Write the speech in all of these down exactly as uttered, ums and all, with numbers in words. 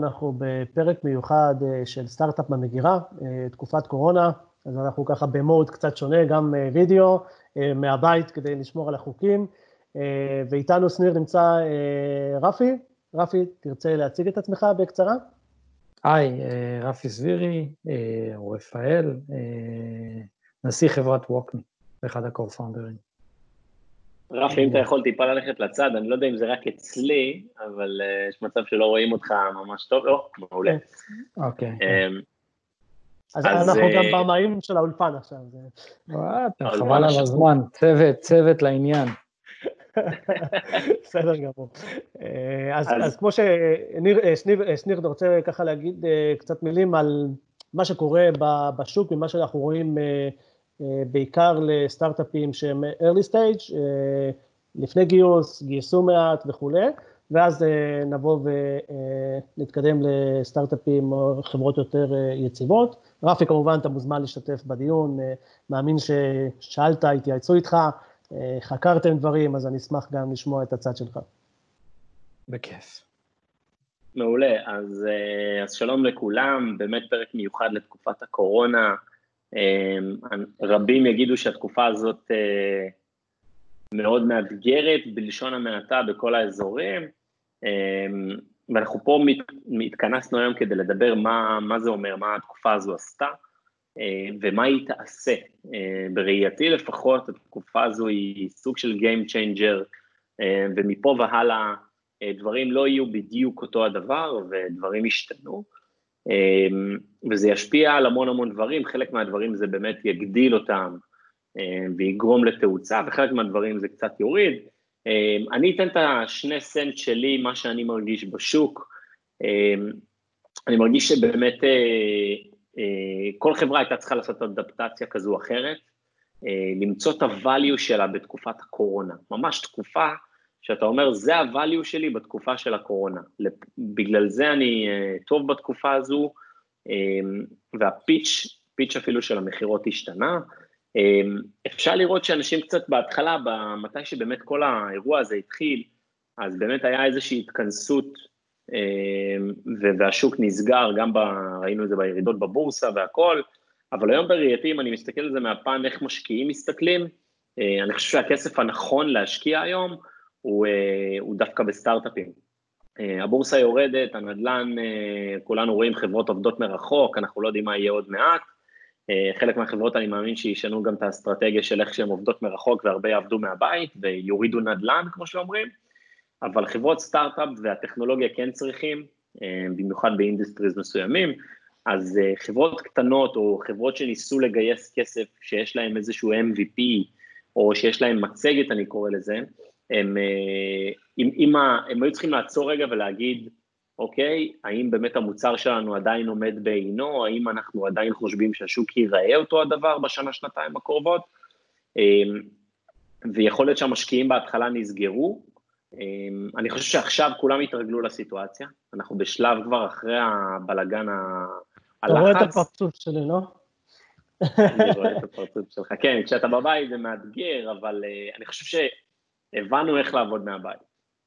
אנחנו בפרק מיוחד של סטארטאפ במגירה, תקופת קורונה, אז אנחנו ככה במוד קצת שונה, גם וידאו מהבית כדי לשמור על החוקים, ואיתנו סניר נמצא רפי. רפי, תרצה להציג את עצמך בקצרה? היי, רפי סבירי, או רפאל, נשיא חברת WalkMe, אחד הקורפאונדרים. רפי, אם אתה יכול טיפה ללכת לצד, אני לא יודע אם זה רק אצלי, אבל יש מצב שלא רואים אותך ממש טוב, לא, מעולה. אוקיי. אז אנחנו גם במאים של האולפן עכשיו. חבל על הזמן, צוות, צוות לעניין. בסדר גמור. אז כמו ששניר רוצה ככה להגיד קצת מילים על מה שקורה בשוק, ממה שאנחנו רואים בעיקר לסטארט-אפים שהם early stage, לפני גיוס, גייסו מעט וכו', ואז נבוא ונתקדם לסטארט-אפים או חברות יותר יציבות. רפי, כמובן, אתה מוזמן להשתתף בדיון, מאמין ששאלת, התייעצו איתך, חקרתם דברים, אז אני אשמח גם לשמוע את הצד שלך. בכיף. מעולה, אז, אז שלום לכולם, באמת פרק מיוחד לתקופת הקורונה. רבים יגידו שהתקופה הזאת מאוד מאתגרת, בלשון המעטה, בכל האזורים, ואנחנו פה התכנסנו היום כדי לדבר מה, מה זה אומר, מה התקופה הזו עשתה, ומה היא תעשה. בראייתי לפחות, התקופה הזו היא סוג של game changer, ומפה והלאה דברים לא יהיו בדיוק אותו הדבר, ודברים השתנו, וזה ישפיע על המון המון דברים, חלק מהדברים זה באמת יגדיל אותם, ויגרום לתאוצה, וחלק מהדברים זה קצת יוריד. אני אתן את השני סנט שלי, מה שאני מרגיש בשוק, אני מרגיש שבאמת כל חברה הייתה צריכה לעשות אדפטציה כזו או אחרת, למצוא את ה-value שלה בתקופת הקורונה, ממש תקופה שאתה אומר, זה ה-value שלי בתקופה של הקורונה, בגלל זה אני טוב בתקופה הזו, והפיץ', פיץ' אפילו של המחירות השתנה, אפשר לראות שאנשים קצת בהתחלה, מתי שבאמת כל האירוע הזה התחיל, אז באמת היה איזושהי התכנסות, והשוק נסגר, גם ראינו את זה בירידות בבורסה והכל, אבל היום בראייתי, אם אני מסתכל על זה מהפן, איך משקיעים מסתכלים, אני חושב שהכסף הנכון להשקיע היום, הוא, הוא דווקא בסטארט-אפים. הבורסה יורדת, הנדלן, כולנו רואים חברות עובדות מרחוק, אנחנו לא יודעים מה יהיה עוד מעט, חלק מהחברות אני מאמין שישנו גם את האסטרטגיה של איך שהן עובדות מרחוק, והרבה יעבדו מהבית, ויורידו נדלן, כמו שאומרים, אבל חברות סטארט-אפ והטכנולוגיה כן צריכים, במיוחד באינדסטריז מסוימים, אז חברות קטנות או חברות שניסו לגייס כסף, שיש להם איזשהו אם וי פי, או שיש להם מצגת, אני קורא לזה, הם, הם, הם, הם היו צריכים לעצור רגע ולהגיד, אוקיי, האם באמת המוצר שלנו עדיין עומד בעינו, האם אנחנו עדיין חושבים שהשוק ייראה אותו הדבר בשנה, שנתיים הקרובות, ויכול להיות שהמשקיעים בהתחלה נסגרו, אני חושב שעכשיו כולם התרגלו לסיטואציה, אנחנו בשלב כבר אחרי הבלגן הלחץ. אתה רואה את הפרצות שלי, לא? אני רואה את הפרצות שלך, כן, כשאתה בבית זה מאתגר, אבל אני חושב ש... הבנו איך לעבוד מהבית,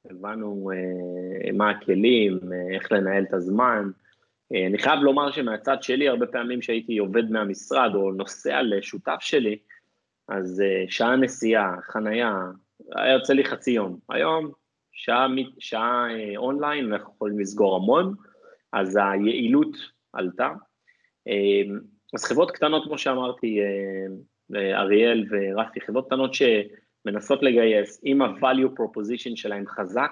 הבנו אה, מה הכלים, אה, איך לנהל את הזמן. אה, אני חייב לומר שמהצד שלי, הרבה פעמים שהייתי עובד מהמשרד או נוסע לשותף שלי, אז אה, שעה נסיעה, חנייה, היה יוצא לי חצי יום. היום שעה, שעה אה, אונליין, אנחנו יכולים לסגור המון, אז היעילות עלתה. אה, אז חברות קטנות, כמו שאמרתי, אה, אה, אריאל ורפי, חברות קטנות ש... מנסות לגייס עם ה-value proposition שלהם חזק,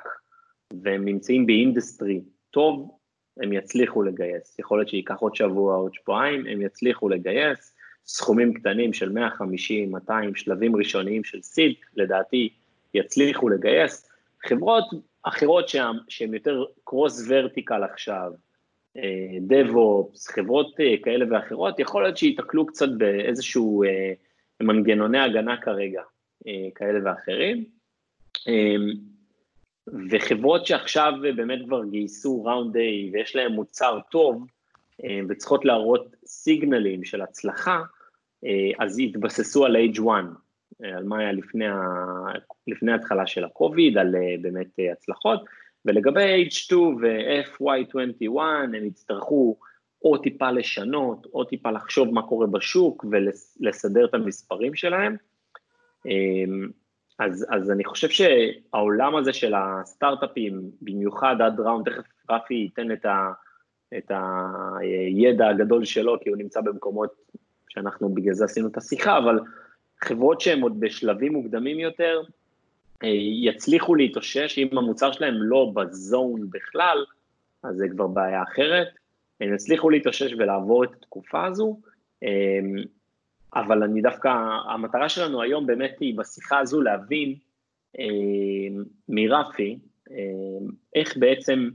והם נמצאים באינדסטרי טוב, הם יצליחו לגייס. יכול להיות שייקח עוד שבוע, עוד שבועיים, הם יצליחו לגייס. סכומים קטנים של מאה חמישים, מאתיים, שלבים ראשוניים של סיד, לדעתי, יצליחו לגייס. חברות אחרות שהן, שהן יותר cross-vertical עכשיו, DevOps, חברות כאלה ואחרות, יכול להיות שיתקלו קצת באיזשהו מנגנוני הגנה כרגע. כאלה ואחרים, וחברות שעכשיו באמת כבר גייסו ראונד איי, ויש להם מוצר טוב, וצריכות להראות סיגנלים של הצלחה, אז התבססו על אייג' וואן, על מה היה לפני, לפני התחלה של הקוביד, על באמת הצלחות, ולגבי H two ו-F Y twenty-one, הם יצטרכו או טיפה לשנות, או טיפה לחשוב מה קורה בשוק, ולסדר את המספרים שלהם. אז, אז אני חושב שהעולם הזה של הסטארט-אפים, במיוחד עד ראונד, תכף רפי ייתן את, ה, את הידע הגדול שלו, כי הוא נמצא במקומות שאנחנו בגלל זה עשינו את השיחה, אבל חברות שהן עוד בשלבים מוקדמים יותר, יצליחו להתאושש, אם המוצר שלהם לא בזון בכלל, אז זה כבר בעיה אחרת, הם יצליחו להתאושש ולעבור את התקופה הזו, אבל אני דווקא, המטרה שלנו היום באמת היא בשיחה הזו להבין מרפי, איך בעצם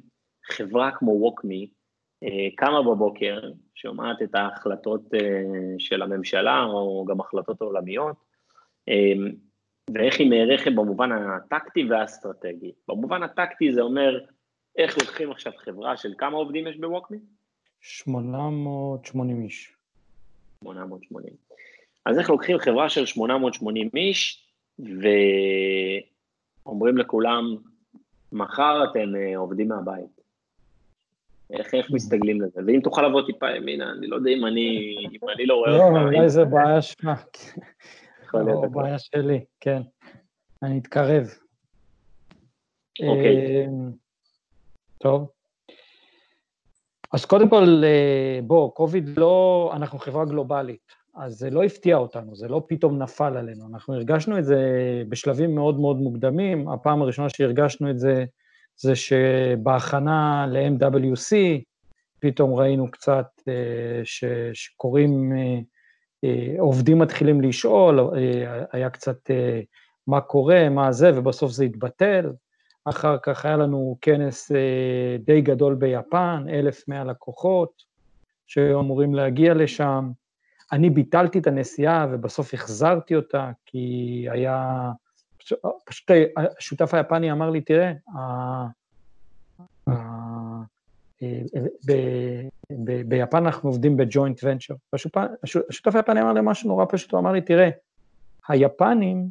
חברה כמו WalkMe, קמה בבוקר, שומעת את ההחלטות של הממשלה, או גם החלטות עולמיות, ואיך היא מערכת במובן הטקטי והאסטרטגי. במובן הטקטי זה אומר, איך לוקחים עכשיו חברה של כמה עובדים יש בווקמי? שמונה מאות ושמונים איש. שמונה מאות ושמונים. אז איך לוקחים חברה של שמונה מאות ושמונים איש, ואומרים לכולם, מחר אתם עובדים מהבית. איך, איך מסתגלים לזה? ואם תוכל לבוא טיפה ימינה, אני לא יודע אם אני, אם אני לא רואה אותך. לא, אולי זה בעיה שמק. או בעיה שלי, כן. אני אתקרב. אוקיי. טוב. אז קודם כל, בוא, קוביד לא, אנחנו חברה גלובלית, אז זה לא הפתיע אותנו, זה לא פתאום נפל עלינו. אנחנו הרגשנו את זה בשלבים מאוד מאוד מוקדמים, הפעם הראשונה שהרגשנו את זה, זה שבהכנה ל-M W C, פתאום ראינו קצת שקוראים... עובדים מתחילים לשאול, היה קצת מה קורה, מה זה, ובסוף זה התבטל. אחר כך היה לנו כנס די גדול ביפן, אלף ומאה לקוחות, שאמורים להגיע לשם. אני ביטלתי את הנסיעה ובסוף החזרתי אותה, כי היה, פשוט השותף היפני אמר לי, תראה, ביפן אנחנו עובדים בג'וינט ונצ'ר, השותף היפני אמר לי משהו נורא פשוט, הוא אמר לי, תראה, היפנים,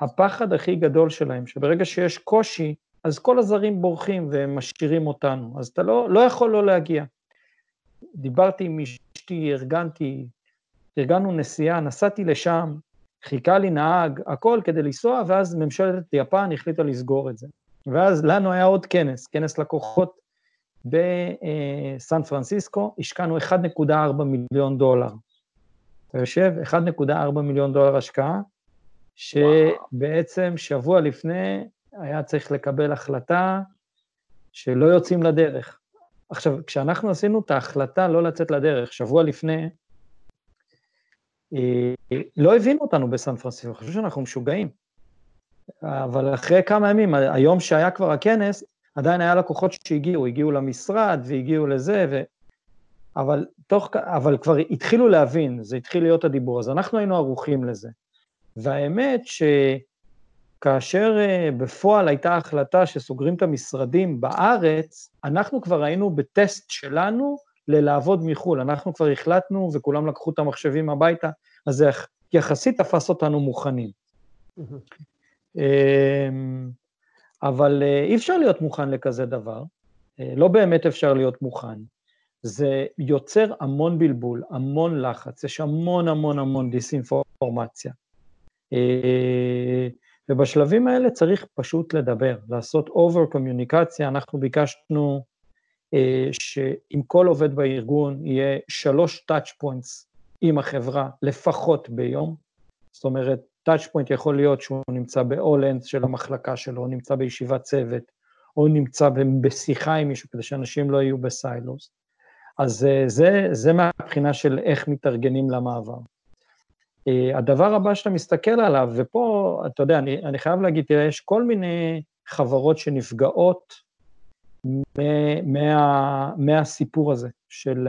הפחד הכי גדול שלהם, שברגע שיש קושי, אז כל הזרים בורחים והם משאירים אותנו, אז אתה לא, לא יכול לא להגיע. דיברתי עם אשתי, ארגנתי, ארגנו נסיעה, נסעתי לשם, חיכה לי נהג, הכל כדי לנסוע, ואז ממשלת יפן החליטה לסגור את זה. ואז לנו היה עוד כנס, כנס לקוחות, בסן פרנסיסקו, השקענו אחד נקודה ארבע מיליון דולר. אתה יושב, אחד נקודה ארבע מיליון דולר השקעה, שבעצם שבוע לפני היה צריך לקבל החלטה שלא יוצאים לדרך. עכשיו, כשאנחנו עשינו את ההחלטה לא לצאת לדרך, שבוע לפני, לא הבינו אותנו בסן פרנסיסקו, חשוב שאנחנו משוגעים. אבל אחרי כמה ימים, היום שהיה כבר הכנס, עדיין היה לקוחות שהגיעו, הגיעו למשרד והגיעו לזה, ו... אבל, תוך... אבל כבר התחילו להבין, זה התחיל להיות הדיבור, אז אנחנו היינו ערוכים לזה. והאמת שכאשר בפועל הייתה החלטה שסוגרים את המשרדים בארץ, אנחנו כבר היינו בטסט שלנו ללעבוד מחול, אנחנו כבר החלטנו וכולם לקחו את המחשבים הביתה, אז זה יחסית תפס אותנו מוכנים. אבל אי אפשר להיות מוכן לכזה דבר, לא באמת אפשר להיות מוכן, זה יוצר המון בלבול, המון לחץ, יש המון המון המון דיסאינפורמציה, ובשלבים האלה צריך פשוט לדבר, לעשות אובר קומיוניקציה, אנחנו ביקשנו שעם כל עובד בארגון יהיה שלוש טאצ' פוינטס עם החברה לפחות ביום, זאת אומרת, טאצ' פוינט יכול להיות שהוא נמצא באולנס של המחלקה שלו, או נמצא בישיבת צוות, או נמצא בשיחה עם מישהו, כדי שאנשים לא יהיו בסיילוס. אז זה, זה מהבחינה של איך מתארגנים למעבר. הדבר הבא שאתה מסתכל עליו, ופה, אתה יודע, אני, אני חייב להגיד, תראה, יש כל מיני חברות שנפגעות מה, מה, מהסיפור הזה, של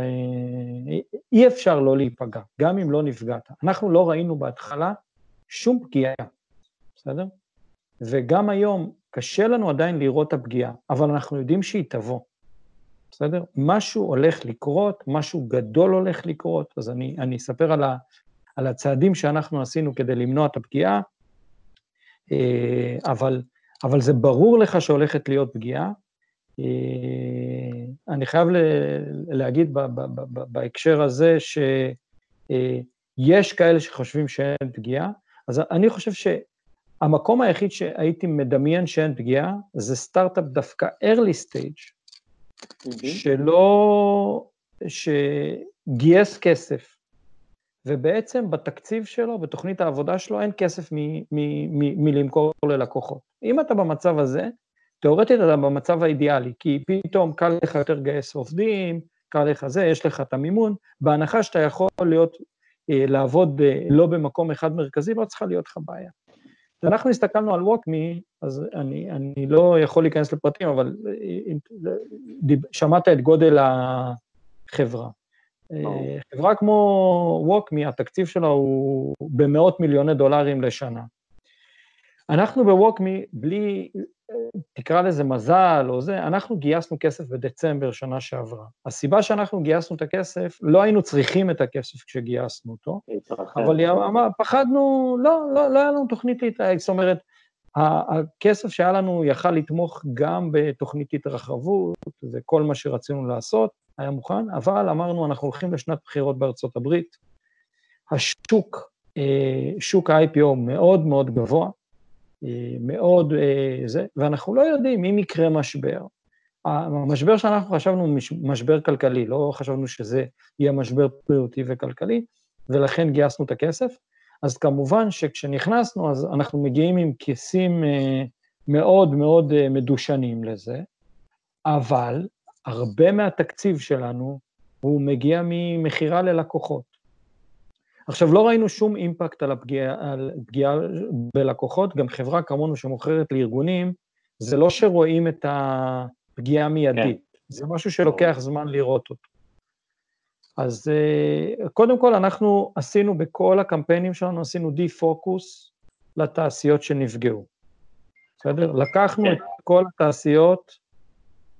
אי אפשר לא להיפגע, גם אם לא נפגעת. אנחנו לא ראינו בהתחלה, שום פגיעה, בסדר? וגם היום קשה לנו עדיין לראות את הפגיעה, אבל אנחנו יודעים שהיא תבוא, בסדר? משהו הולך לקרות, משהו גדול הולך לקרות, אז אני, אני אספר על, ה, על הצעדים שאנחנו עשינו כדי למנוע את הפגיעה, אבל, אבל זה ברור לך שהולכת להיות פגיעה, אני חייב להגיד בהקשר הזה שיש כאלה שחושבים שאין פגיעה, אז אני חושב שהמקום היחיד שהייתי מדמיין שאין פגיעה, זה סטארט-אפ דווקא early stage, שלא, שגייס כסף, ובעצם בתקציב שלו, בתוכנית העבודה שלו, אין כסף מלמכור ללקוחות. אם אתה במצב הזה, תיאורטית אתה במצב האידיאלי, כי פתאום קל לך יותר גייס עובדים, קל לך זה, יש לך את המימון, בהנחה שאתה יכול להיות, לעבוד לא במקום אחד מרכזי, לא צריכה להיות לך בעיה. אנחנו הסתכלנו על WalkMe, אז אני, אני לא יכול להיכנס לפרטים, אבל שמעת את גודל החברה. חברה כמו WalkMe, התקציב שלה הוא במאות מיליוני דולרים לשנה. אנחנו ב-WalkMe, בלי, תקרא לזה מזל או זה, אנחנו גייסנו כסף בדצמבר שנה שעברה. הסיבה שאנחנו גייסנו את הכסף, לא היינו צריכים את הכסף כשגייסנו אותו, אבל פחדנו, לא, לא, לא היה לנו תוכנית להתרחבות, זאת אומרת, הכסף שהיה לנו יכל לתמוך גם בתוכנית התרחבות, זה כל מה שרצינו לעשות, היה מוכן, אבל אמרנו, אנחנו הולכים לשנת בחירות בארצות הברית, השוק, שוק ה-איי פי או מאוד מאוד גבוה, מאוד זה, ואנחנו לא יודעים אם יקרה משבר. המשבר שאנחנו חשבנו משבר כלכלי, לא חשבנו שזה יהיה משבר בריאותי וכלכלי, ולכן גייסנו את הכסף, אז כמובן שכשנכנסנו, אז אנחנו מגיעים עם כיסים מאוד מאוד מדושנים לזה, אבל הרבה מהתקציב שלנו הוא מגיע ממחירה ללקוחות. עכשיו, לא ראינו שום אימפקט על הפגיעה, על פגיעה בלקוחות, גם חברה כמונו שמוכרת לארגונים, זה לא שרואים את הפגיעה מיידית, כן. זה משהו שלוקח זמן לראות אותו. אז קודם כל, אנחנו עשינו בכל הקמפיינים שלנו, עשינו די-פוקוס לתעשיות שנפגעו. בסדר? לקחנו כן. את כל התעשיות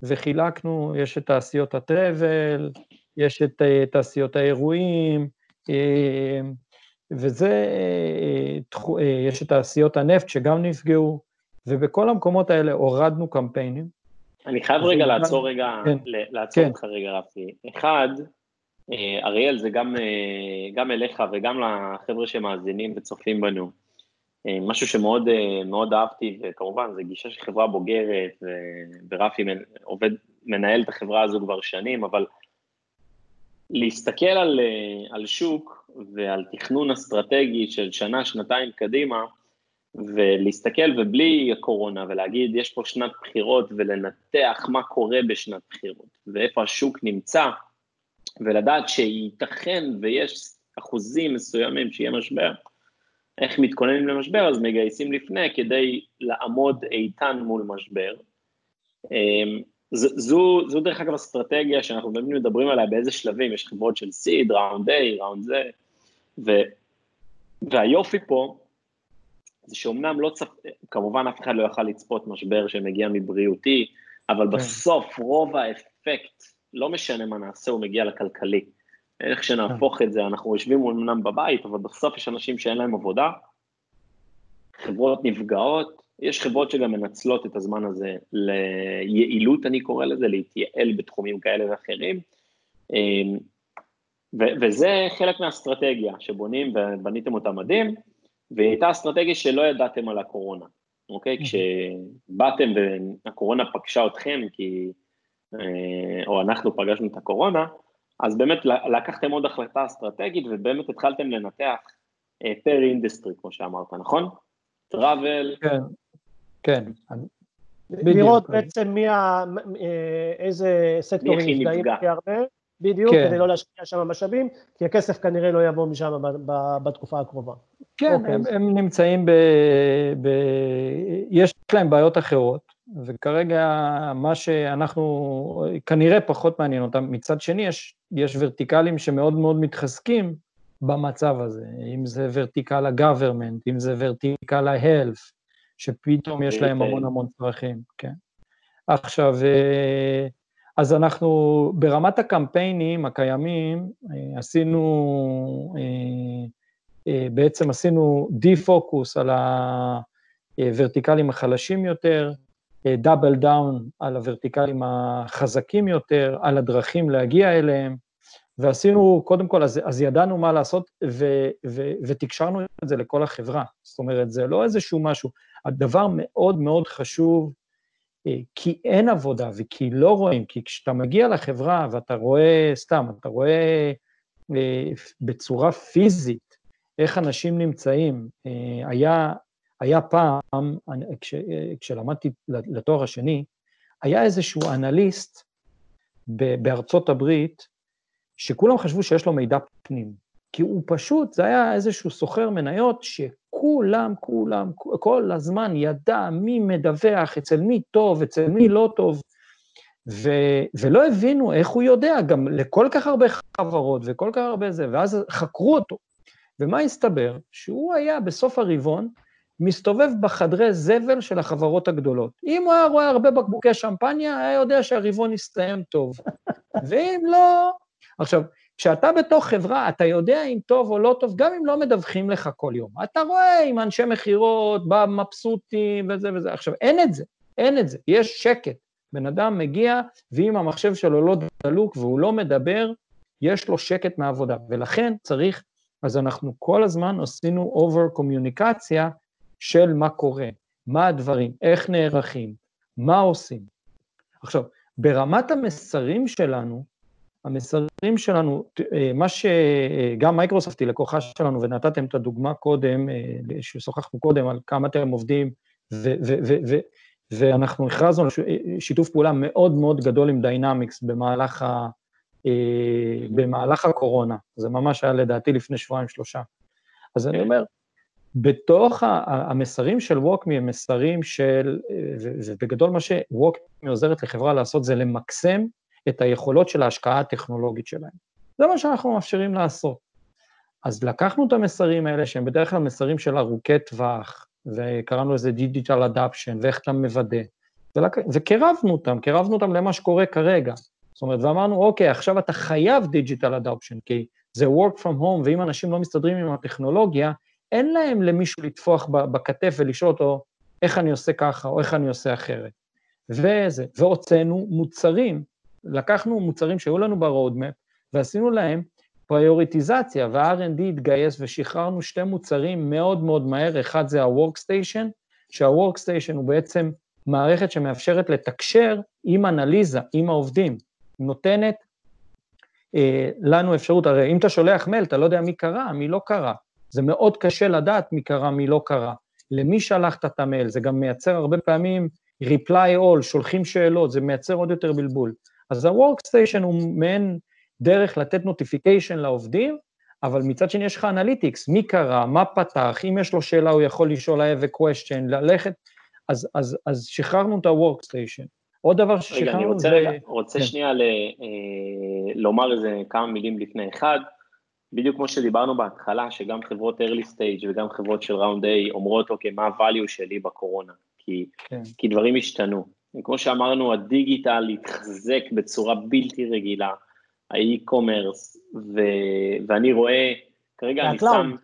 וחילקנו, יש את תעשיות הטרבל, יש את תעשיות האירועים, וזה, יש את תעשיות הנפט שגם נפגעו, ובכל המקומות האלה הורדנו קמפיינים. אני חייב רגע לעצור רגע, לעצור אותך רגע, רפי. אחד, אריאל, זה גם אליך וגם לחבר'ה שמאזינים וצופים בנו. משהו שמאוד מאוד אהבתי, וכמובן, זה גישה של חברה בוגרת, ורפי עובד, מנהל את החברה הזו כבר שנים, אבל להסתכל על, על שוק ועל תכנון אסטרטגי של שנה, שנתיים קדימה, ולהסתכל ובלי הקורונה, ולהגיד, יש פה שנת בחירות, ולנתח מה קורה בשנת בחירות, ואיפה השוק נמצא, ולדעת שייתכן ויש אחוזים מסוימים שיהיה משבר. איך מתכוננים למשבר? אז מגייסים לפני כדי לעמוד איתן מול משבר. זו, זו דרך אגב אסטרטגיה שאנחנו מדברים עליה באיזה שלבים, יש חברות של סיד, ראונד איי, ראונד זה, והיופי פה, זה שאומנם לא צפ... כמובן אף אחד לא יוכל לצפות משבר שמגיע מבריאותי, אבל בסוף רוב האפקט, לא משנה מה נעשה, הוא מגיע לכלכלי. איך שנהפוך את זה, אנחנו יושבים אומנם בבית, אבל בסוף יש אנשים שאין להם עבודה, חברות נפגעות, יש חברות שגם מנצלות את הזמן הזה ליעילות, אני קורא לזה, להתייעל בתחומים כאלה ואחרים, ו- וזה חלק מהאסטרטגיה שבונים, ובניתם אותה מדהים, והיא הייתה אסטרטגיה שלא ידעתם על הקורונה, אוקיי? כשבאתם והקורונה פגשה אתכם, כי, או אנחנו פגשנו את הקורונה, אז באמת לקחתם עוד החלטה אסטרטגית, ובאמת התחלתם לנתח פר אינדסטרי, כמו שאמרת, נכון? טראבל. כן, כן. לראות בעצם מי, איזה סקטורים נפגעים הרבה, בדיוק, כדי לא להשקיע שם המשאבים, כי הכסף כנראה לא יבוא משם בתקופה הקרובה. כן, הם נמצאים ב... יש להם בעיות אחרות, וכרגע מה שאנחנו, כנראה פחות מעניין אותם, מצד שני יש ורטיקלים שמאוד מאוד מתחזקים, במצב הזה, אם זה ורטיקל ה-government, אם זה ורטיקל ה-health, שפתאום יש להם המון המון צרכים, כן. עכשיו, אז אנחנו ברמת הקמפיינים הקיימים, עשינו, בעצם עשינו די-פוקוס על הוורטיקלים החלשים יותר, דאבל דאון על הוורטיקלים החזקים יותר, על הדרכים להגיע אליהם, ועשינו, קודם כל, אז, אז ידענו מה לעשות, ו, ו, ותקשרנו את זה לכל החברה, זאת אומרת, זה לא איזשהו משהו, הדבר מאוד מאוד חשוב, כי אין עבודה וכי לא רואים, כי כשאתה מגיע לחברה ואתה רואה סתם, אתה רואה בצורה פיזית איך אנשים נמצאים, היה, היה פעם, כש, כשלמדתי לתואר השני, היה איזשהו אנליסט בארצות הברית, שכולם חשבו שיש לו מידע פנים, כי הוא פשוט, זה היה איזשהו סוחר מניות שכולם, כולם, כל הזמן ידע מי מדווח, אצל מי טוב, אצל מי לא טוב, ו- ולא הבינו איך הוא יודע, גם לכל כך הרבה חברות וכל כך הרבה זה, ואז חקרו אותו. ומה הסתבר? שהוא היה בסוף הרבעון, מסתובב בחדרי זבל של החברות הגדולות. אם הוא היה רואה הרבה בקבוקי שמפניה, היה יודע שהרבעון יסתיים טוב. ואם לא... עכשיו, כשאתה בתוך חברה, אתה יודע אם טוב או לא טוב, גם אם לא מדווחים לך כל יום. אתה רואה עם אנשי מחירות, במבסוטים וזה וזה. עכשיו, אין את זה, אין את זה. יש שקט. בן אדם מגיע, ואם המחשב שלו לא דלוק והוא לא מדבר, יש לו שקט מהעבודה. ולכן צריך, אז אנחנו כל הזמן עשינו אובר קומיוניקציה של מה קורה, מה הדברים, איך נערכים, מה עושים. עכשיו, ברמת המסרים שלנו, המסרים שלנו, מה שגם מייקרוסופט היא לקוחה שלנו, ונתתם את הדוגמה קודם, ששוחחנו קודם על כמה אתם עובדים, ו- ו- ו- ו- ואנחנו הכרזנו שיתוף פעולה מאוד מאוד גדול עם דיינמיקס במהלך, ה- במהלך הקורונה, זה ממש היה לדעתי לפני שבועיים שלושה. אז אני אומר, בתוך ה- המסרים של WalkMe, המסרים של, ובגדול מה ש-WalkMe עוזרת לחברה לעשות זה למקסם, את היכולות של ההשקעה הטכנולוגית שלהם. זה מה שאנחנו מאפשרים לעשות. אז לקחנו את המסרים האלה, שהם בדרך כלל מסרים של ארוכי טווח, וקראנו לזה Digital Adoption, ואיך אתה מוודא, ולק... וקרבנו אותם, קרבנו אותם למה שקורה כרגע. זאת אומרת, ואמרנו, אוקיי, עכשיו אתה חייב Digital Adoption, כי זה Work From Home, ואם אנשים לא מסתדרים עם הטכנולוגיה, אין להם למישהו לתפוח בכתף ולשאול אותו, איך אני עושה ככה, או איך אני עושה אחרת. וזה, והוצאנו מוצרים, לקחנו מוצרים שהיו לנו ברודמפ, ועשינו להם פריוריטיזציה, וה-אר אנד די התגייס, ושחררנו שתי מוצרים מאוד מאוד מהר, אחד זה ה-Workstation, שה-Workstation הוא בעצם מערכת שמאפשרת לתקשר עם אנליזה, עם העובדים, נותנת אה, לנו אפשרות, הרי אם אתה שולח מייל, אתה לא יודע מי קרא, מי לא קרא, זה מאוד קשה לדעת מי קרא, מי לא קרא, למי שלחת את המייל, זה גם מייצר הרבה פעמים reply all, שולחים שאלות, זה מייצר עוד יותר בלבול, אז ה-Workstation הוא מעין דרך לתת notification לעובדים, אבל מצד שני יש לך אנליטיקס, מי קרא, מה פתח, אם יש לו שאלה הוא יכול לשאול לה ו-question, ללכת, אז, אז, אז שחררנו את ה-Workstation. עוד דבר ששחררנו... רגע, אני רוצה, זה... רוצה כן. שנייה ל, אה, לומר איזה כמה מילים לפני אחד, בדיוק כמו שדיברנו בהתחלה, שגם חברות early stage וגם חברות של round A אומרות, אוקיי, מה ה-value שלי בקורונה, כי, כן. כי דברים השתנו. כמו שאמרנו, הדיגיטל התחזק בצורה בלתי רגילה, האי-קומרס, ואני רואה, כרגע אני שם,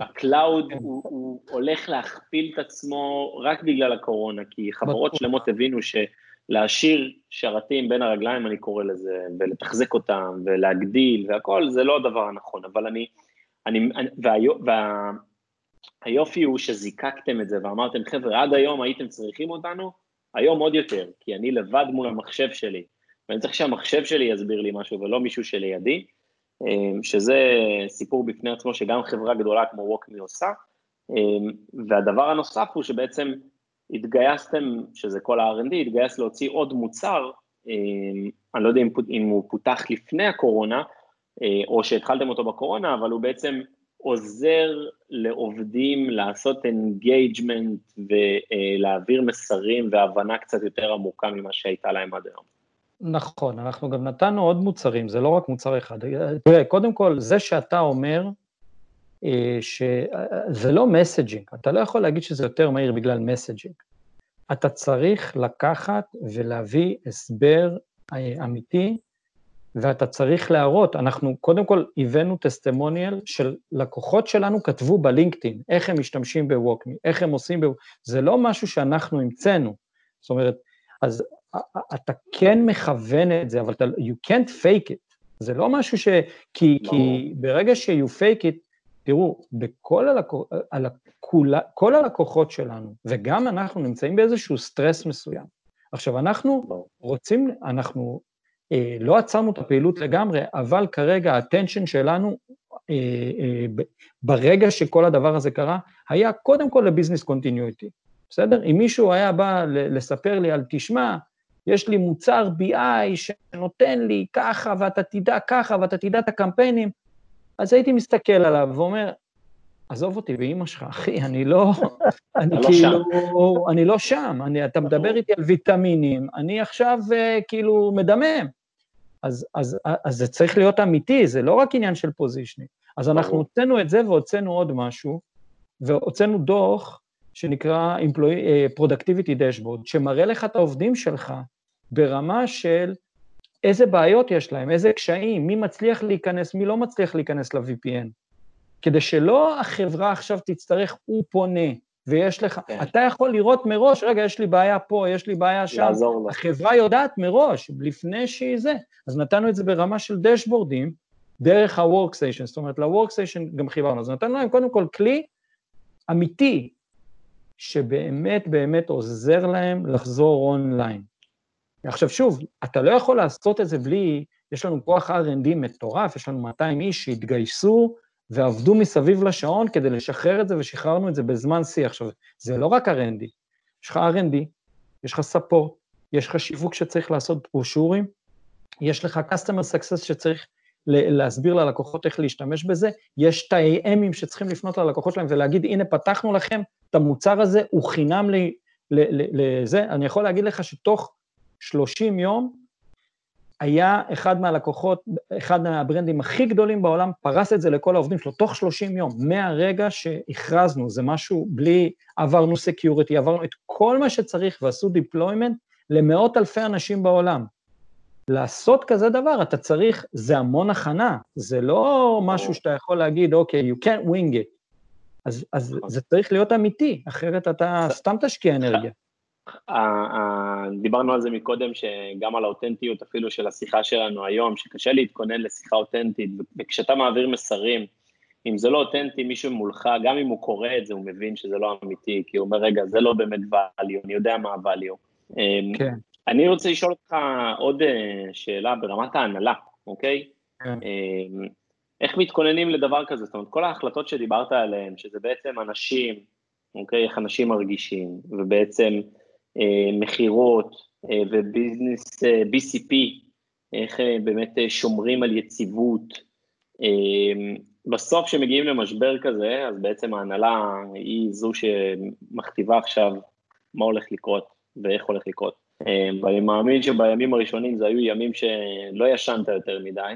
הקלאוד הוא הולך להכפיל את עצמו רק בגלל הקורונה, כי חברות שלמות הבינו שלהשאיר שרתים בין הרגליים, אני קורא לזה, ולתחזק אותם, ולהגדיל, והכל, זה לא הדבר הנכון, אבל אני, והיופי הוא שזיקקתם את זה, ואמרתם, חבר'ה, עד היום הייתם צריכים אותנו, היום עוד יותר, כי אני לבד מול המחשב שלי, ואני צריך שהמחשב שלי יסביר לי משהו, ולא מישהו שלידי, שזה סיפור בפני עצמו, שגם חברה גדולה כמו WalkMe עושה, והדבר הנוסף הוא שבעצם התגייסתם, שזה כל ה-אר אנד די, התגייס להוציא עוד מוצר, אני לא יודע אם הוא פותח לפני הקורונה, או שהתחלתם אותו בקורונה, אבל הוא בעצם עוזר לעובדים לעשות אינגייג'מנט ולהעביר מסרים והבנה קצת יותר עמוקה ממה שהייתה להם עד היום. נכון, אנחנו גם נתנו עוד מוצרים, זה לא רק מוצר אחד. תראה, קודם כל, זה שאתה אומר, שזה לא מסג'ינג, אתה לא יכול להגיד שזה יותר מהיר בגלל מסג'ינג. אתה צריך לקחת ולהביא הסבר אמיתי, ואתה צריך להראות, אנחנו קודם כל הבאנו טסטימוניאל של לקוחות שלנו כתבו בלינקדאין, איך הם משתמשים ב-WalkMe, איך הם עושים ב-WalkMe, זה לא משהו שאנחנו המצאנו, זאת אומרת, אז אתה כן מכוון את זה, אבל אתה, you can't fake it, זה לא משהו ש... כי, לא. כי ברגע ש-you fake it, תראו, בכל הלקוח, הלקוח, כל הלקוחות שלנו, וגם אנחנו נמצאים באיזשהו סטרס מסוים. עכשיו, אנחנו לא. רוצים, אנחנו אה, לא עצרנו את הפעילות לגמרי, אבל כרגע הטנשן שלנו, אה, אה, ב, ברגע שכל הדבר הזה קרה, היה קודם כל לביזנס קונטיניויטי. בסדר? אם מישהו היה בא לספר לי על תשמע, יש לי מוצר בי איי שנותן לי ככה, ואתה תדע ככה, ואתה תדע את הקמפיינים, אז הייתי מסתכל עליו ואומר, עזוב אותי באמא שלך, אחי, אני לא, אני כאילו, אני לא שם, אתה מדבר איתי על ויטמינים, אני עכשיו כאילו מדמם, אז זה צריך להיות אמיתי, זה לא רק עניין של פוזישני, אז אנחנו הוצאנו את זה והוצאנו עוד משהו, והוצאנו דוח, שנקרא Productivity Dashboard, שמראה לך את העובדים שלך, ברמה של איזה בעיות יש להם, איזה קשיים, מי מצליח להיכנס, מי לא מצליח להיכנס ל-וי פי אן, כדי שלא החברה עכשיו תצטרך, הוא פונה, ויש לך, אתה יכול לראות מראש, רגע, יש לי בעיה פה, יש לי בעיה שם, החברה יודעת מראש, לפני שהיא זה, אז נתנו את זה ברמה של דשבורדים, דרך ה-Workstation, זאת אומרת, ל-Workstation גם חיברנו, אז נתנו להם קודם כל כלי אמיתי, שבאמת באמת עוזר להם לחזור אונליין. עכשיו שוב, אתה לא יכול לעשות את זה בלי, יש לנו כוח אר אנד די מטורף, יש לנו מאתיים איש שהתגייסו ועבדו מסביב לשעון כדי לשחרר את זה, ושחררנו את זה בזמן שיא. עכשיו, זה לא רק אר אנד די, יש לך אר אנד די, יש לך ספורט, יש לך שיווק שצריך לעשות פרושורים, יש לך Customer Success שצריך להסביר ללקוחות איך להשתמש בזה, יש תאי-אמים שצריכים לפנות ללקוחות להם ולהגיד, הנה פתחנו לכם, את המוצר הזה הוא חינם לי, לזה, אני יכול להגיד לך שתוך שלושים יום, היה אחד מהלקוחות, אחד מהברנדים הכי גדולים בעולם, פרס את זה לכל העובדים שלו, תוך שלושים יום, מהרגע שהכרזנו, זה משהו בלי, עברנו סקיוריטי, עברנו את כל מה שצריך, ועשו דיפלוימנט למאות אלפי אנשים בעולם. לעשות כזה דבר, אתה צריך, זה המון הכנה, זה לא משהו שאתה יכול להגיד, אוקיי, you can't wing it, אז, אז זה צריך להיות אמיתי, אחרת אתה סתם תשקיע אנרגיה. דיברנו על זה מקודם, שגם על האותנטיות אפילו של השיחה שלנו היום, שקשה להתכונן לשיחה אותנטית, וכשאתה מעביר מסרים, אם זה לא אותנטי, מישהו מולך, גם אם הוא קורא את זה, הוא מבין שזה לא אמיתי, כי הוא אומר, רגע, זה לא באמת value, אני יודע מה value. כן. אני רוצה לשאול אותך עוד שאלה ברמת ההנהלה, אוקיי? כן. איך מתכוננים לדבר כזה? זאת אומרת, כל ההחלטות שדיברת עליהן, שזה בעצם אנשים, אוקיי, איך אנשים מרגישים, ובעצם אה, מחירות אה, וביזנס, אה, בי סי פי, איך אה, באמת אה, שומרים על יציבות. אה, בסוף שמגיעים למשבר כזה, אז בעצם ההנהלה היא זו שמכתיבה עכשיו מה הולך לקרות ואיך הולך לקרות. אה, ואני מאמין שבימים הראשונים זה היו ימים שלא ישנת יותר מדי,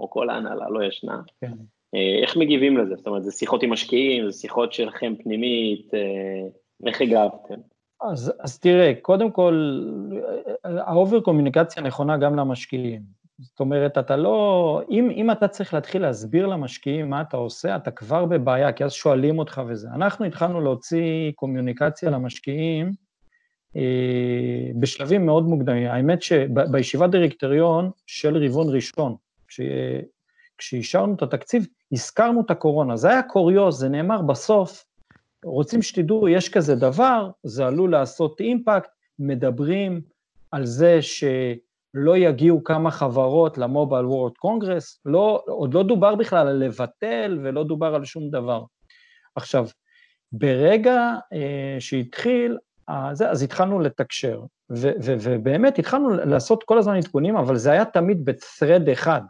או כל ההנהלה לא ישנה. כן. איך מגיבים לזה? זאת אומרת, זה שיחות עם משקיעים, זה שיחות שלכם פנימית, איך הגעתם? אז, אז תראה, קודם כל, האובר קומוניקציה נכונה גם למשקיעים. זאת אומרת, אתה לא, אם, אם אתה צריך להתחיל להסביר למשקיעים מה אתה עושה, אתה כבר בבעיה, כי אז שואלים אותך וזה. אנחנו התחלנו להוציא קומוניקציה למשקיעים, אה, בשלבים מאוד מוקדמים. האמת שבישיבת דירקטוריון של רבעון ראשון, כשאישרנו את התקציב, הזכרנו את הקורונה, זה היה קוריוז, זה נאמר בסוף, רוצים שתדעו, יש כזה דבר, זה עלול לעשות אימפקט, מדברים על זה שלא יגיעו כמה חברות למובייל וורד קונגרס, עוד לא דובר בכלל על לבטל, ולא דובר על שום דבר. עכשיו, ברגע אה, שהתחיל, אז, אז התחלנו לתקשר, ו, ו, ובאמת התחלנו לעשות כל הזמן עדכונים, אבל זה היה תמיד בת'רד אחד,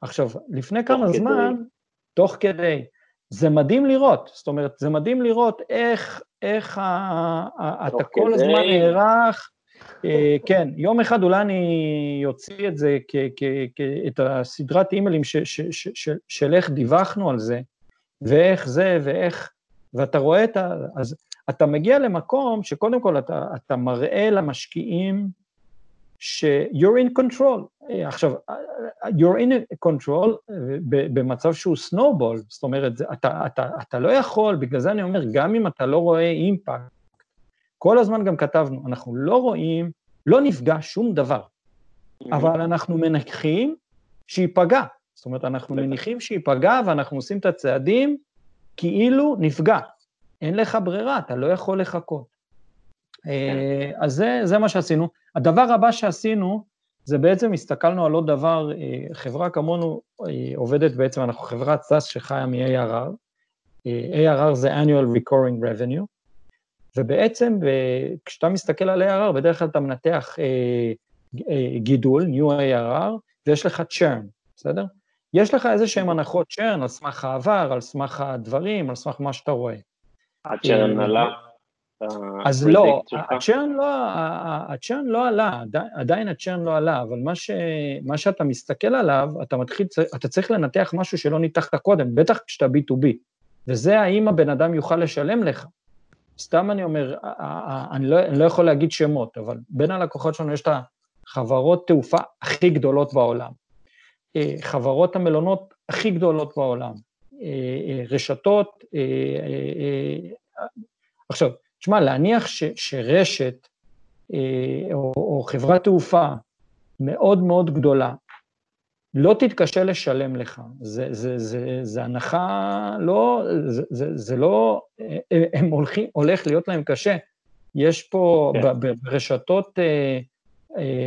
עכשיו, לפני כמה זמן, תוך כדי, זה מדהים לראות, זאת אומרת, זה מדהים לראות איך, איך אתה כל הזמן נערך, כן, יום אחד אולי אני יוציא את זה, את הסדרת אימיילים של איך דיווחנו על זה, ואיך זה, ואיך, ואתה רואה את ה... אז אתה מגיע למקום שקודם כל אתה מראה למשקיעים, ש-you're in control, עכשיו, you're in control במצב שהוא snowball, זאת אומרת, אתה, אתה, אתה לא יכול, בגלל זה אני אומר, גם אם אתה לא רואה אימפקט, כל הזמן גם כתבנו, אנחנו לא רואים, לא נפגע שום דבר, אבל אנחנו מניחים שיפגע, זאת אומרת, אנחנו מניחים שיפגע, ואנחנו עושים את הצעדים, כאילו נפגע, אין לך ברירה, אתה לא יכול לחכות. אז זה, זה מה שעשינו. הדבר הבא שעשינו, זה בעצם הסתכלנו על עוד דבר, חברה כמונו עובדת בעצם, אנחנו חברת סאס שחיה מ-A R R, A R R זה Annual Recurring Revenue, ובעצם כשאתה מסתכל על A R R, בדרך כלל אתה מנתח גידול, New A R R, ויש לך churn, בסדר? יש לך איזה שהם הנחות churn, על סמך העבר, על סמך הדברים, על סמך מה שאתה רואה. ה-churn עלה? אז לא, ה-churn לא עלה, עדיין ה-churn לא עלה, אבל מה שאתה מסתכל עליו, אתה צריך לנתח משהו שלא ניתחת קודם, בטח כשאתה בי טו בי, וזה האם הבן אדם יוכל לשלם לך. סתם אני אומר, אני לא, אני לא יכול להגיד שמות, אבל בין הלקוחות שלנו יש את החברות תעופה הכי גדולות בעולם, חברות המלונות הכי גדולות בעולם, רשתות, עכשיו, תשמע, להניח ש, שרשת או, או חברת תעופה מאוד מאוד גדולה, לא תתקשה לשלם לך, זה, זה, זה, זה הנחה, לא, זה, זה, זה לא, הם הולכים, הולך להיות להם קשה, יש פה ברשתות,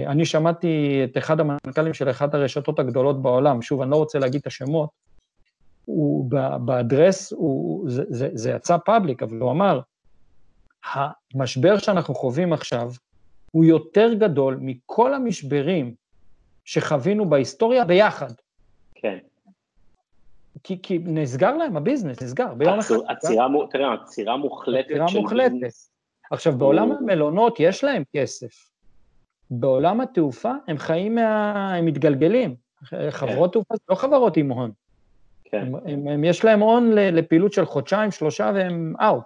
אני שמעתי את אחד המנכ"לים של אחת הרשתות הגדולות בעולם, שוב, אני לא רוצה להגיד את השמות, הוא באדרס, הוא, זה, זה, זה יצא פאבליק, אבל הוא אמר, המשבר שאנחנו חווים עכשיו, הוא יותר גדול מכל המשברים, שחווינו בהיסטוריה ביחד. כן. כי, כי נסגר להם הביזנס, נסגר. ביום אחד, הצירה, תראה, הצירה מוחלטת. הצירה מוחלטת. עכשיו, בעולם המלונות יש להם כסף. בעולם התעופה הם חיים מה... הם מתגלגלים. חברות תעופה זה לא חברות עם הון. כן. יש להם הון לפעילות של חודשיים, שלושה, והם אאוט.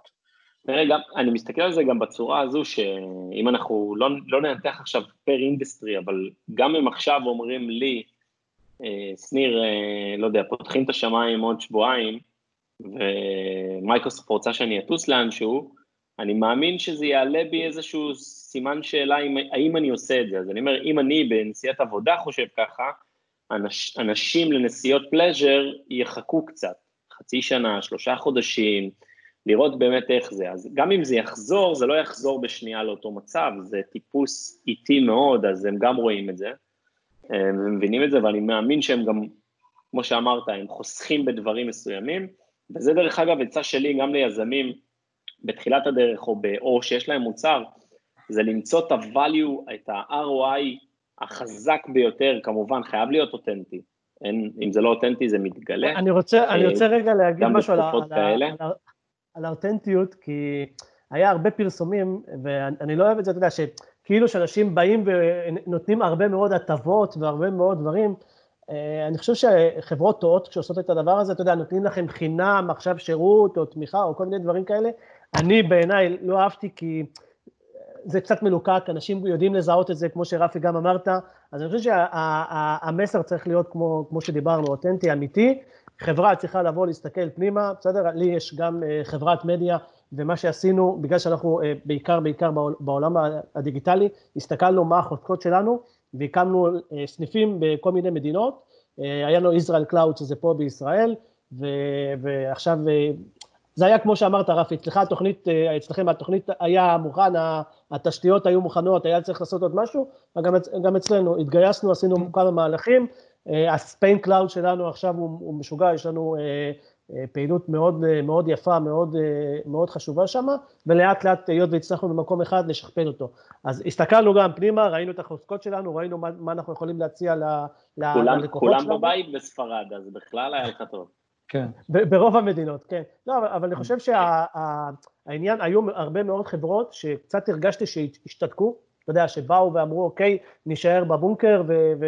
תראה, גם, אני מסתכל על זה גם בצורה הזו, שאם אנחנו לא, לא ננתח עכשיו פר אינדסטרי, אבל גם אם עכשיו אומרים לי, אה, סניר, אה, לא יודע, פותחים את השמיים עוד שבועיים, ומייקרוסופט רוצה שאני אטוס לאנשהו, אני מאמין שזה יעלה בי איזשהו סימן שאלה, אם, האם אני עושה את זה. אז אני אומר, אם אני בנסיעת עבודה חושב ככה, אנש, אנשים לנסיעות פלז'ר יחכו קצת, חצי שנה, שלושה חודשים, לראות באמת איך זה, אז גם אם זה יחזור, זה לא יחזור בשנייה לאותו מצב, זה טיפוס איטי מאוד, אז הם גם רואים את זה, הם מבינים את זה, ואני מאמין שהם גם, כמו שאמרת, הם חוסכים בדברים מסוימים, וזה דרך אגב, הצעה שלי גם ליזמים, בתחילת הדרך, או באור שיש להם מוצר, זה למצוא את ה-value, את ה-R O I החזק ביותר, כמובן, חייב להיות אותנטי, אין, אם זה לא אותנטי, זה מתגלה. אני רוצה, אני רוצה רגע להגיד משהו על ה... על האותנטיות, כי היה הרבה פרסומים, ואני לא אוהב את זה, אתה יודע, שכאילו שאנשים באים ונותנים הרבה מאוד הטבות והרבה מאוד דברים, אני חושב שחברות טועות כשעושות את הדבר הזה, אתה יודע, נותנים לכם חינם, עכשיו שירות או תמיכה או כל מיני דברים כאלה, אני בעיניי לא אהבתי כי זה קצת מלוקק, אנשים יודעים לזהות את זה, כמו שרפי גם אמרת, אז אני חושב שהמסר צריך להיות כמו, כמו שדיברנו, אותנטי, אמיתי, חברה צריכה לבוא להסתכל פנימה, בסדר? לי יש גם חברת מדיה, ומה שעשינו, בגלל שאנחנו בעיקר, בעיקר בעולם הדיגיטלי, הסתכלנו מה החוזקות שלנו, והקמנו סניפים בכל מיני מדינות, היה לנו IsraelClouds, זה פה בישראל, ועכשיו, זה היה כמו שאמרת רפי, אצלך התוכנית, אצלכם התוכנית היה מוכן, התשתיות היו מוכנות, היה צריך לעשות עוד משהו, וגם אצלנו, התגייסנו, עשינו כמה מהלכים, הספיין קלאוד שלנו עכשיו הוא, הוא משוגע, יש לנו אה, אה, פעילות מאוד, אה, מאוד יפה, מאוד, אה, מאוד חשובה שם, ולאט לאט היות והצלחנו במקום אחד לשכפל אותו. אז הסתכלנו גם פנימה, ראינו את החוזקות שלנו, ראינו מה, מה אנחנו יכולים להציע ללקוחות שלנו. כולם בבית בספרד, אז בכלל היה לך טוב. כן. ברוב המדינות, כן. לא, אבל, אבל אני חושב שהעניין, שה, היו הרבה מאוד חברות שקצת הרגשתי שהשתתקו, אתה יודע, שבאו ואמרו, אוקיי, נשאר בבונקר ו... ו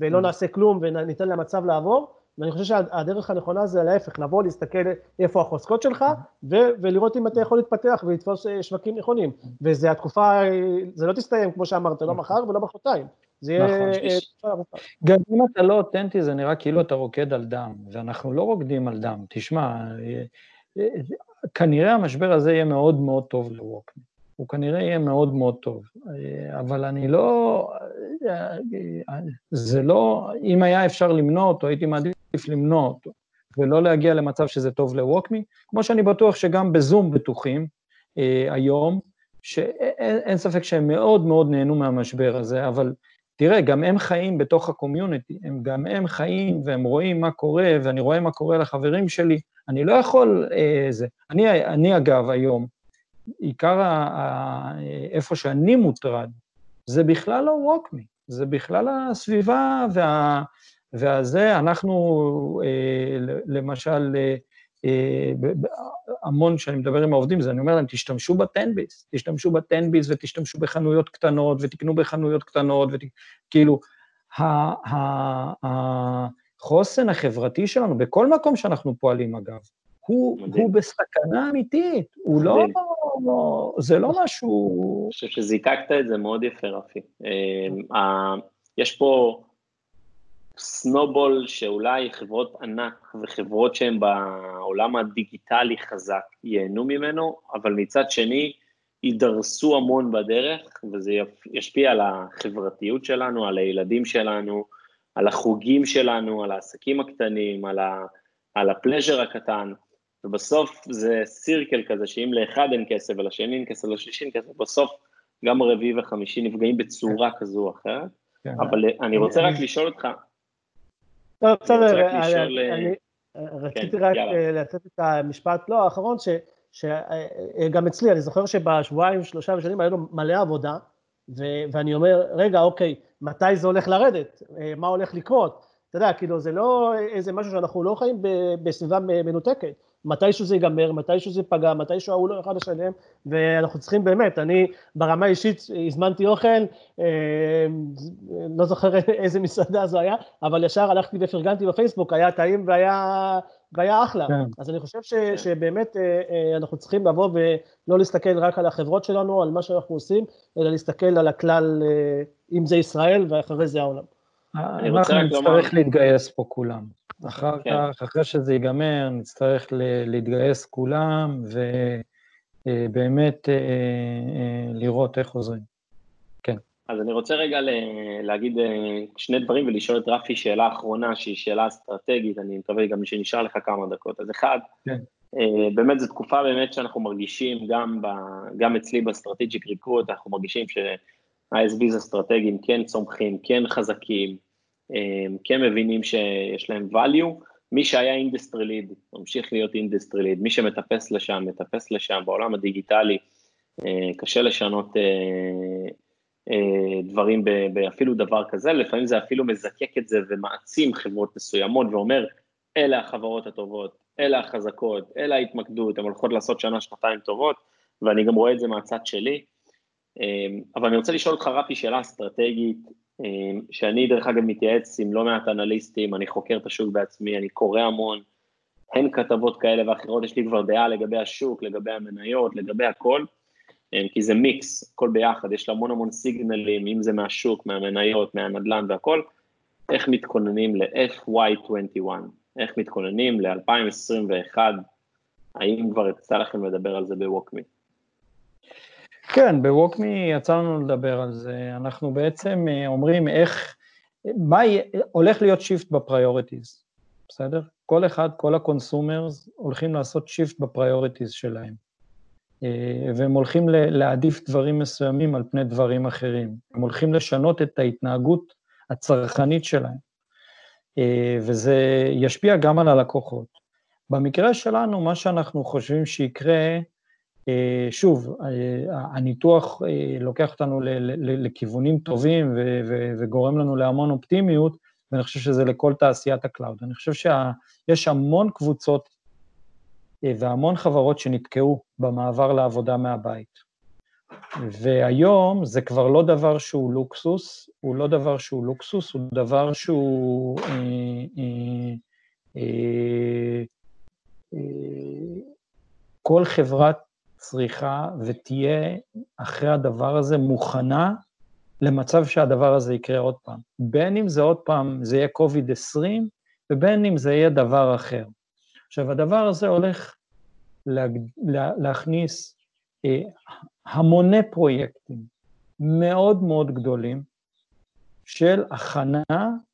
ולא נעשה כלום וניתן למצב לעבור, ואני חושב שהדרך הנכונה זה להפך, לבוא, להסתכל איפה החוזקות שלך, ולראות אם אתה יכול להתפתח ולתפוס שווקים נכונים, וזה התקופה, זה לא תסתיים כמו שאמרת, לא מחר ולא מחרתיים, זה יהיה... גם אם אתה לא אותנטי, זה נראה כאילו אתה רוקד על דם, ואנחנו לא רוקדים על דם, תשמע, כנראה המשבר הזה יהיה מאוד מאוד טוב לווקמי, הוא כנראה יהיה מאוד מאוד טוב, אבל אני לא, זה לא, אם היה אפשר למנוע אותו, הייתי מעדיף למנוע אותו, ולא להגיע למצב שזה טוב ל-WalkMe, כמו שאני בטוח שגם בזום בטוחים היום, שאין ספק שהם מאוד מאוד נהנו מהמשבר הזה, אבל תראה, גם הם חיים בתוך הקומיוניטי, הם גם הם חיים והם רואים מה קורה, ואני רואה מה קורה לחברים שלי, אני לא יכול, זה, אני, אני אגב היום, עיקר איפה שאני מוטרד, זה בכלל לא WalkMe, זה בכלל הסביבה, וה, והזה, אנחנו למשל, המון שאני מדבר עם העובדים, זה אני אומר להם, תשתמשו בטנביס, תשתמשו בטנביס ותשתמשו בחנויות קטנות, ותקנו בחנויות קטנות, כאילו, החוסן החברתי שלנו, בכל מקום שאנחנו פועלים אגב, הוא בסכנה אמיתית, הוא לא, זה לא משהו... אני חושב שזיקקת את זה מאוד יפה, רפי. יש פה סנובול שאולי חברות ענק וחברות שהן בעולם הדיגיטלי חזק ייהנו ממנו, אבל מצד שני יידרסו המון בדרך, וזה ישפיע על החברתיות שלנו, על הילדים שלנו, על החוגים שלנו, על העסקים הקטנים, על, ה, על הפלז'ר הקטן, ובסוף זה סירקל כזה, שאם לאחד אין כסף, ולשני אין כסף, ולשלישי אין כסף, בסוף גם רביעי וחמישי נפגעים בצורה כזו או אחרת, אבל אני רוצה רק לשאול אותך, לא, בסדר, רציתי רק לתת את המשפט, לא, האחרון, שגם אצלי, אני זוכר שבשבועיים, שלושה ושנים, היינו מלא עבודה, ואני אומר, רגע, אוקיי, מתי זה הולך לרדת? מה הולך לקרות? אתה יודע, כאילו, זה לא איזה משהו שאנחנו לא חיים בסביבה מנותקת, מתישהו זה ייגמר, מתישהו זה פגע, מתישהו הוא לא אחד לשלם, ואנחנו צריכים באמת, אני ברמה אישית הזמנתי אוכל, אה, לא זוכר איזה מסעדה זו היה, אבל ישר הלכתי ופרגנתי בפייסבוק, היה טעים והיה, והיה אחלה. כן. אז אני חושב ש, שבאמת אה, אנחנו צריכים לבוא ולא להסתכל רק על החברות שלנו, על מה שאנחנו עושים, אלא להסתכל על הכלל, אה, אם זה ישראל ואחרי זה העולם. אני רוצה רק לומר... נצטרך להתגייס פה כולם. אחר כך, אחרי שזה ייגמר, נצטרך להתגייס כולם, ובאמת לראות איך עוזרים. כן. אז אני רוצה רגע להגיד שני דברים, ולשאול את רפי שאלה אחרונה, שהיא שאלה אסטרטגית, אני מקווה גם שנשאר לך כמה דקות. אז אחד, באמת זו תקופה באמת שאנחנו מרגישים, גם אצלי בסטרטג'יק ריקרוט, אנחנו מרגישים שה-אס בי'ז אסטרטגיים כן צומחים, כן חזקים, כן מבינים שיש להם value, מי שהיה אינדסטרי ליד, ממשיך להיות אינדסטרי ליד, מי שמטפס לשם, מטפס לשם, בעולם הדיגיטלי, קשה לשנות דברים, באפילו דבר כזה, לפעמים זה אפילו מזקק את זה, ומעצים חברות מסוימות, ואומר, אלה החברות הטובות, אלה החזקות, אלה ההתמקדות, הן הולכות לעשות שנה, שנתיים טובות, ואני גם רואה את זה מהצד שלי, אבל אני רוצה לשאול אותך רפי שאלה אסטרטגית, שאני דרך אגב מתייעץ עם לא מעט אנליסטים, אני חוקר את השוק בעצמי, אני קורא המון, הן כתבות כאלה ואחרות, יש לי כבר דעה לגבי השוק, לגבי המניות, לגבי הכל, כי זה מיקס, הכל ביחד, יש לה המון המון סיגנלים, אם זה מהשוק, מהמניות, מהנדלן והכל, איך מתכוננים ל-אף וואי עשרים ואחת, איך מתכוננים ל-אלפיים עשרים ואחת, האם כבר יצא לכם לדבר על זה ב-WalkMe? כן, ב-WalkMe יצאנו לדבר על זה, אנחנו בעצם אומרים איך, מה הולך להיות שיפט בפריוריטיז, בסדר? כל אחד, כל הקונסומרס הולכים לעשות שיפט בפריוריטיז שלהם, והם הולכים להעדיף דברים מסוימים על פני דברים אחרים, הם הולכים לשנות את ההתנהגות הצרכנית שלהם, וזה ישפיע גם על הלקוחות. במקרה שלנו, מה שאנחנו חושבים שיקרה, שוב, הניתוח לוקח אותנו לכיוונים טובים וגורם לנו להמון אופטימיות, ואני חושב שזה לכל תעשיית הקלאוד. אני חושב שיש המון קבוצות והמון חברות שנתקעו במעבר לעבודה מהבית. והיום זה כבר לא דבר שהוא לוקסוס, הוא לא דבר שהוא לוקסוס, הוא דבר שהוא... כל חברת צריכה ותהיה אחרי הדבר הזה מוכנה למצב שהדבר הזה יקרה עוד פעם. בין אם זה עוד פעם, זה יהיה קוביד עשרים, ובין אם זה יהיה דבר אחר. עכשיו, הדבר הזה הולך להכניס המוני פרויקטים מאוד מאוד גדולים של הכנה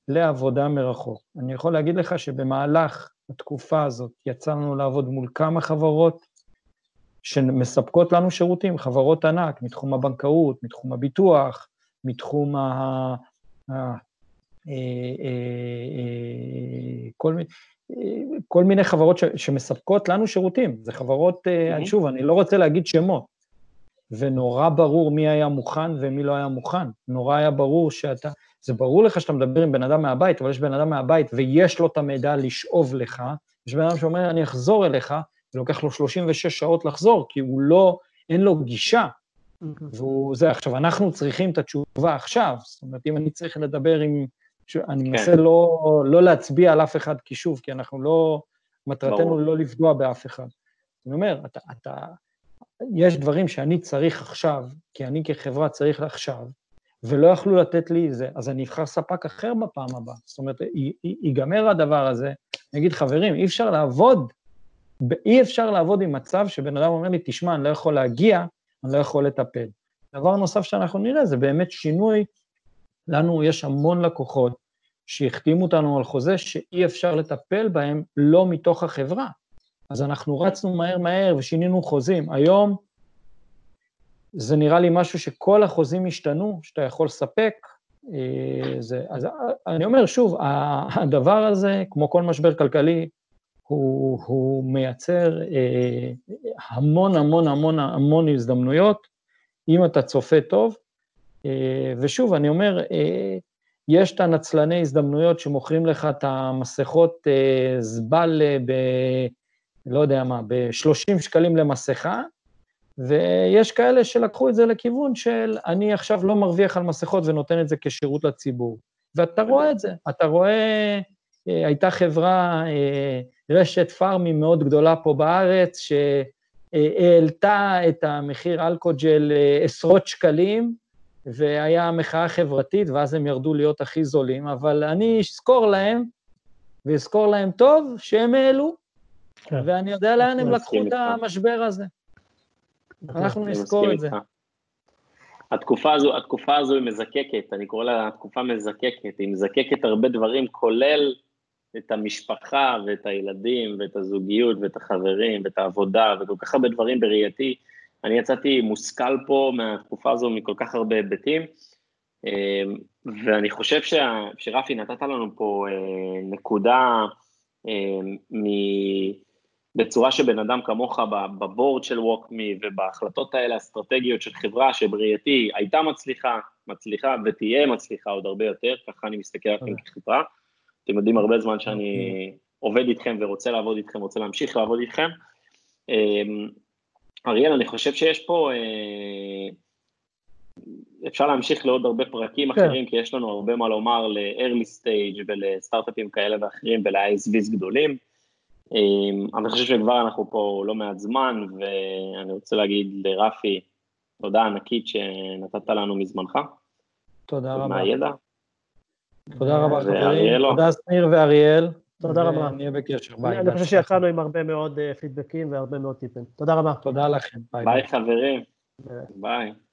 לעבודה מרחוק. אני יכול להגיד לך שבמהלך התקופה הזאת יצאנו לעבוד מול כמה חברות שמספקות לנו שירותים, חברות ענק, מתחום הבנקאות, מתחום הביטוח, מתחום ה... כל מיני... כל מיני חברות ש, שמספקות לנו שירותים, זה חברות, mm-hmm. שוב, אני לא רוצה להגיד שמות, ונורא ברור מי היה מוכן ומי לא היה מוכן, נורא היה ברור שאתה, זה ברור לך שאתה מדבר עם בן אדם מהבית, אבל יש בן אדם מהבית ויש לו את המידע לשאוב לך, יש בן אדם שאומר, אני אחזור אליך, ולוקח לו שלושים ושש שעות לחזור, כי הוא לא, אין לו גישה, mm-hmm. והוא זה, עכשיו, אנחנו צריכים את התשובה עכשיו, זאת אומרת, אם אני צריך לדבר עם, אני מנסה לא, לא להצביע על אף אחד קישוב, כי אנחנו לא, מטרתנו לא לפגוע באף אחד. אני אומר, אתה, אתה, יש דברים שאני צריך עכשיו, כי אני כחברה צריך עכשיו, ולא יכלו לתת לי זה, אז אני אבחר ספק אחר בפעם הבאה. זאת אומרת, ייגמר הדבר הזה, אני אגיד, חברים, אי אפשר לעבוד, אי אפשר לעבוד עם מצב שבן אדם אומר לי, תשמע, אני לא יכול להגיע, אני לא יכול לטפל. דבר נוסף שאנחנו נראה, זה באמת שינוי, לנו יש המון לקוחות שהחתימו אותנו על חוזה שאי אפשר לטפל בהם לא מתוך החברה. אז אנחנו רצנו מהר מהר ושינינו חוזים. היום זה נראה לי משהו שכל החוזים השתנו, שאתה יכול לספק. זה, אז אני אומר שוב, הדבר הזה, כמו כל משבר כלכלי, הוא, הוא מייצר המון המון המון המון הזדמנויות, אם אתה צופה טוב, ושוב, אני אומר, יש את הנצלני הזדמנויות שמוכרים לך את המסכות זבל ב... לא יודע מה, ב-שלושים שקלים למסכה, ויש כאלה שלקחו את זה לכיוון של אני עכשיו לא מרוויח על מסכות ונותן את זה כשירות לציבור. ואתה רואה את זה, אתה רואה, הייתה חברה, רשת פארמים מאוד גדולה פה בארץ, שהעלתה את המחיר אלכוג'ל עשרות שקלים, והיה מחאה חברתית, ואז הם ירדו להיות הכי זולים, אבל אני אזכור להם, ואזכור להם טוב, שהם העלו, כן. ואני יודע לאן הם לקחו את המשבר הזה. אנחנו נזכור את זה. התקופה הזו, התקופה הזו היא מזקקת, אני קורא לה תקופה מזקקת, היא מזקקת הרבה דברים, כולל את המשפחה, ואת הילדים, ואת הזוגיות, ואת החברים, ואת העבודה, וכל כך הרבה דברים בראייתי, אני יצאתי מושכל פה מהתקופה הזו מכל כך הרבה היבטים, ואני חושב שרפי נתת לנו פה נקודה בצורה שבן אדם כמוך בבורד של WalkMe ובהחלטות האלה האסטרטגיות של חברה שבראייתי הייתה מצליחה, מצליחה ותהיה מצליחה עוד הרבה יותר, ככה אני מסתכל עליכם כחברה, אתם יודעים הרבה זמן שאני עובד איתכם ורוצה לעבוד איתכם, רוצה להמשיך לעבוד איתכם, אריאל, אני חושב שיש פה, אפשר להמשיך לעוד הרבה פרקים אחרים, כי יש לנו הרבה מה לומר ל-early stage ולסטארט-אפים כאלה ואחרים ול-I S Vs גדולים. אני חושב שכבר אנחנו פה לא מעט זמן, ואני רוצה להגיד לרפי, תודה ענקית שנתת לנו מזמנך. תודה רבה. מהידע. תודה רבה, חברים. תודה סניר ואריאל. תודה רבה. נהיה בקשר, ביי. אני חושב שיחלנו עם הרבה מאוד פידבקים והרבה מאוד טיפים. תודה רבה. תודה לכם. ביי חברים. ביי.